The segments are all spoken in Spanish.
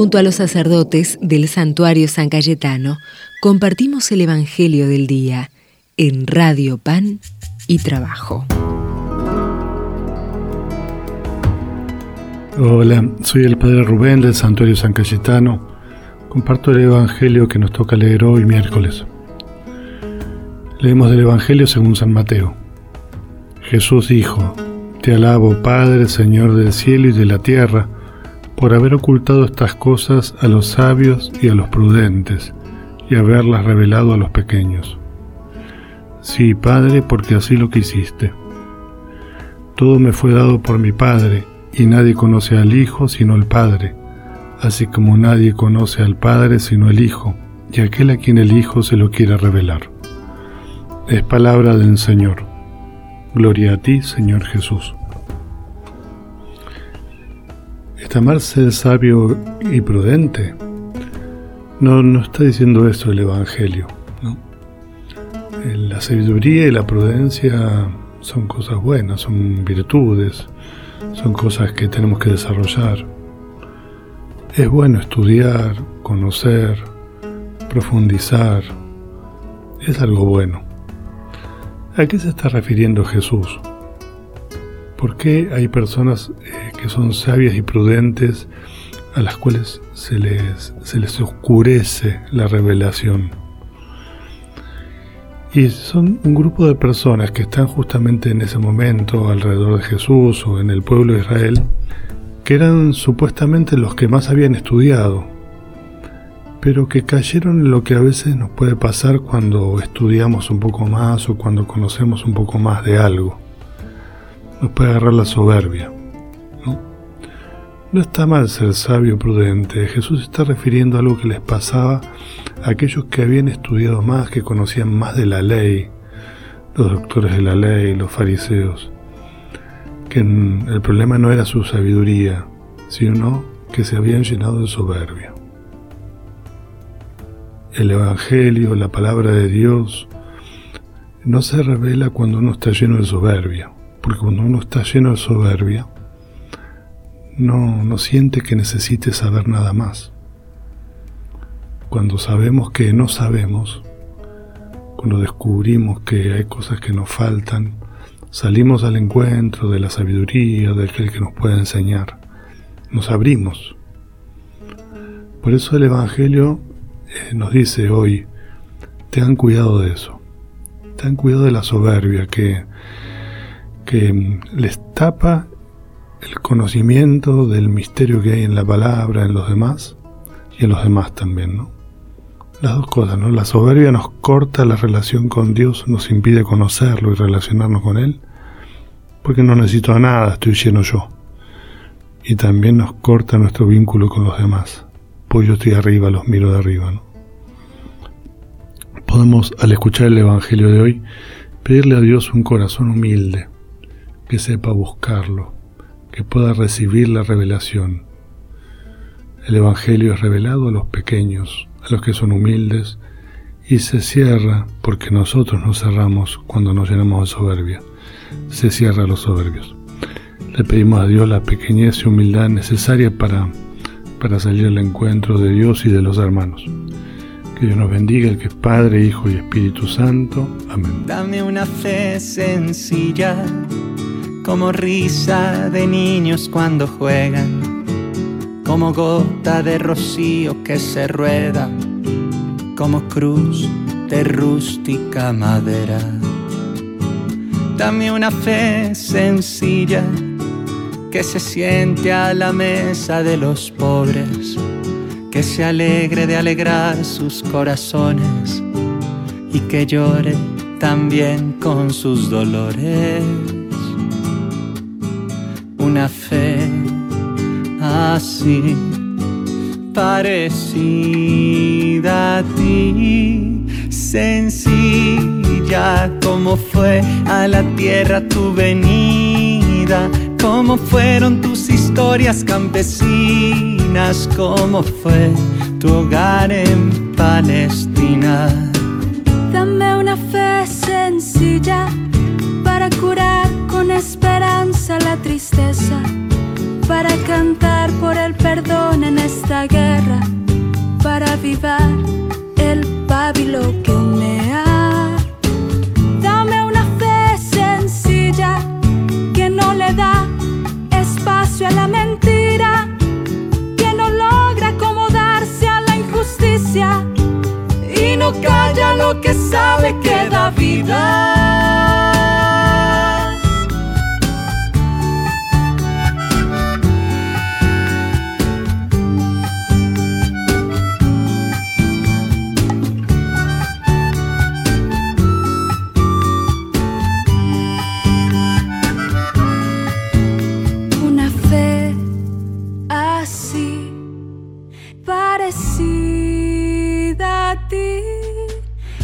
Junto a los sacerdotes del Santuario San Cayetano, compartimos el Evangelio del día en Radio Pan y Trabajo. Hola, soy el Padre Rubén del Santuario San Cayetano. Comparto el Evangelio que nos toca leer hoy miércoles. Leemos del Evangelio según San Mateo. Jesús dijo: Te alabo, Padre, Señor del cielo y de la tierra, por haber ocultado estas cosas a los sabios y a los prudentes, y haberlas revelado a los pequeños. Sí, Padre, porque así lo quisiste. Todo me fue dado por mi Padre, y nadie conoce al Hijo sino el Padre, así como nadie conoce al Padre sino el Hijo, y aquel a quien el Hijo se lo quiera revelar. Es palabra del Señor. Gloria a ti, Señor Jesús. ¿Está mal ser sabio y prudente? No está diciendo esto el Evangelio, ¿no? La sabiduría y la prudencia son cosas buenas, son virtudes, son cosas que tenemos que desarrollar. Es bueno estudiar, conocer, profundizar. Es algo bueno. ¿A qué se está refiriendo Jesús? ¿Por qué hay personas que son sabias y prudentes a las cuales se les oscurece la revelación? Y son un grupo de personas que están justamente en ese momento alrededor de Jesús o en el pueblo de Israel, que eran supuestamente los que más habían estudiado, pero que cayeron en lo que a veces nos puede pasar cuando estudiamos un poco más o cuando conocemos un poco más de algo. Nos puede agarrar la soberbia, ¿no? No está mal ser sabio o prudente. Jesús está refiriendo a algo que les pasaba a aquellos que habían estudiado más, que conocían más de la ley, los doctores de la ley, los fariseos, que el problema no era su sabiduría, sino que se habían llenado de soberbia. El Evangelio, la palabra de Dios, no se revela cuando uno está lleno de soberbia, porque cuando uno está lleno de soberbia, no siente que necesite saber nada más. Cuando sabemos que no sabemos, cuando descubrimos que hay cosas que nos faltan, salimos al encuentro de la sabiduría, de aquel que nos puede enseñar. Nos abrimos. Por eso el Evangelio nos dice hoy: tengan cuidado de eso, tengan cuidado de la soberbia que les tapa el conocimiento del misterio que hay en la palabra, en los demás y en los demás también, ¿no? Las dos cosas, ¿no? La soberbia nos corta la relación con Dios, nos impide conocerlo y relacionarnos con Él, porque no necesito nada, estoy lleno yo. Y también nos corta nuestro vínculo con los demás. Pues yo estoy arriba, los miro de arriba, ¿no? Podemos, al escuchar el Evangelio de hoy, pedirle a Dios un corazón humilde, que sepa buscarlo, que pueda recibir la revelación. El Evangelio es revelado a los pequeños, a los que son humildes, y se cierra, porque nosotros nos cerramos cuando nos llenamos de soberbia. Se cierra a los soberbios. Le pedimos a Dios la pequeñez y humildad necesaria para salir al encuentro de Dios y de los hermanos. Que Dios nos bendiga, el que es Padre, Hijo y Espíritu Santo. Amén. Dame una fe sencilla, como risa de niños cuando juegan, como gota de rocío que se rueda, como cruz de rústica madera. Dame una fe sencilla, que se siente a la mesa de los pobres, que se alegre de alegrar sus corazones y que llore también con sus dolores. Una fe así, parecida a ti, sencilla como fue a la tierra tu venida, cómo fueron tus historias campesinas, cómo fue tu hogar en Palestina. Dame una fe sencilla para curar con esperanza la tristeza, para cantar por el perdón en esta guerra, para avivar el pábilo que humea. Dame una fe sencilla que no le da espacio a la mentira, que no logra acomodarse a la injusticia y no calla lo que sabe que da vida.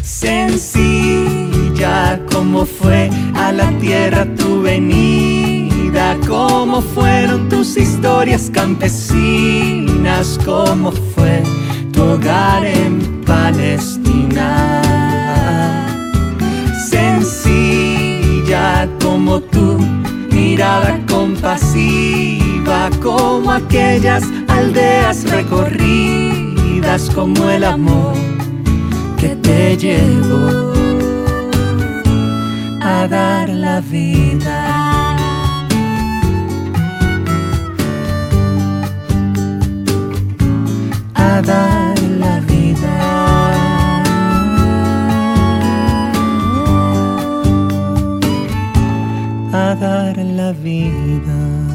Sencilla como fue a la tierra tu venida, como fueron tus historias campesinas, como fue tu hogar en Palestina. Sencilla como tu mirada compasiva, como aquellas aldeas recorridas, como el amor que te llevó a dar la vida. A dar la vida. A dar la vida.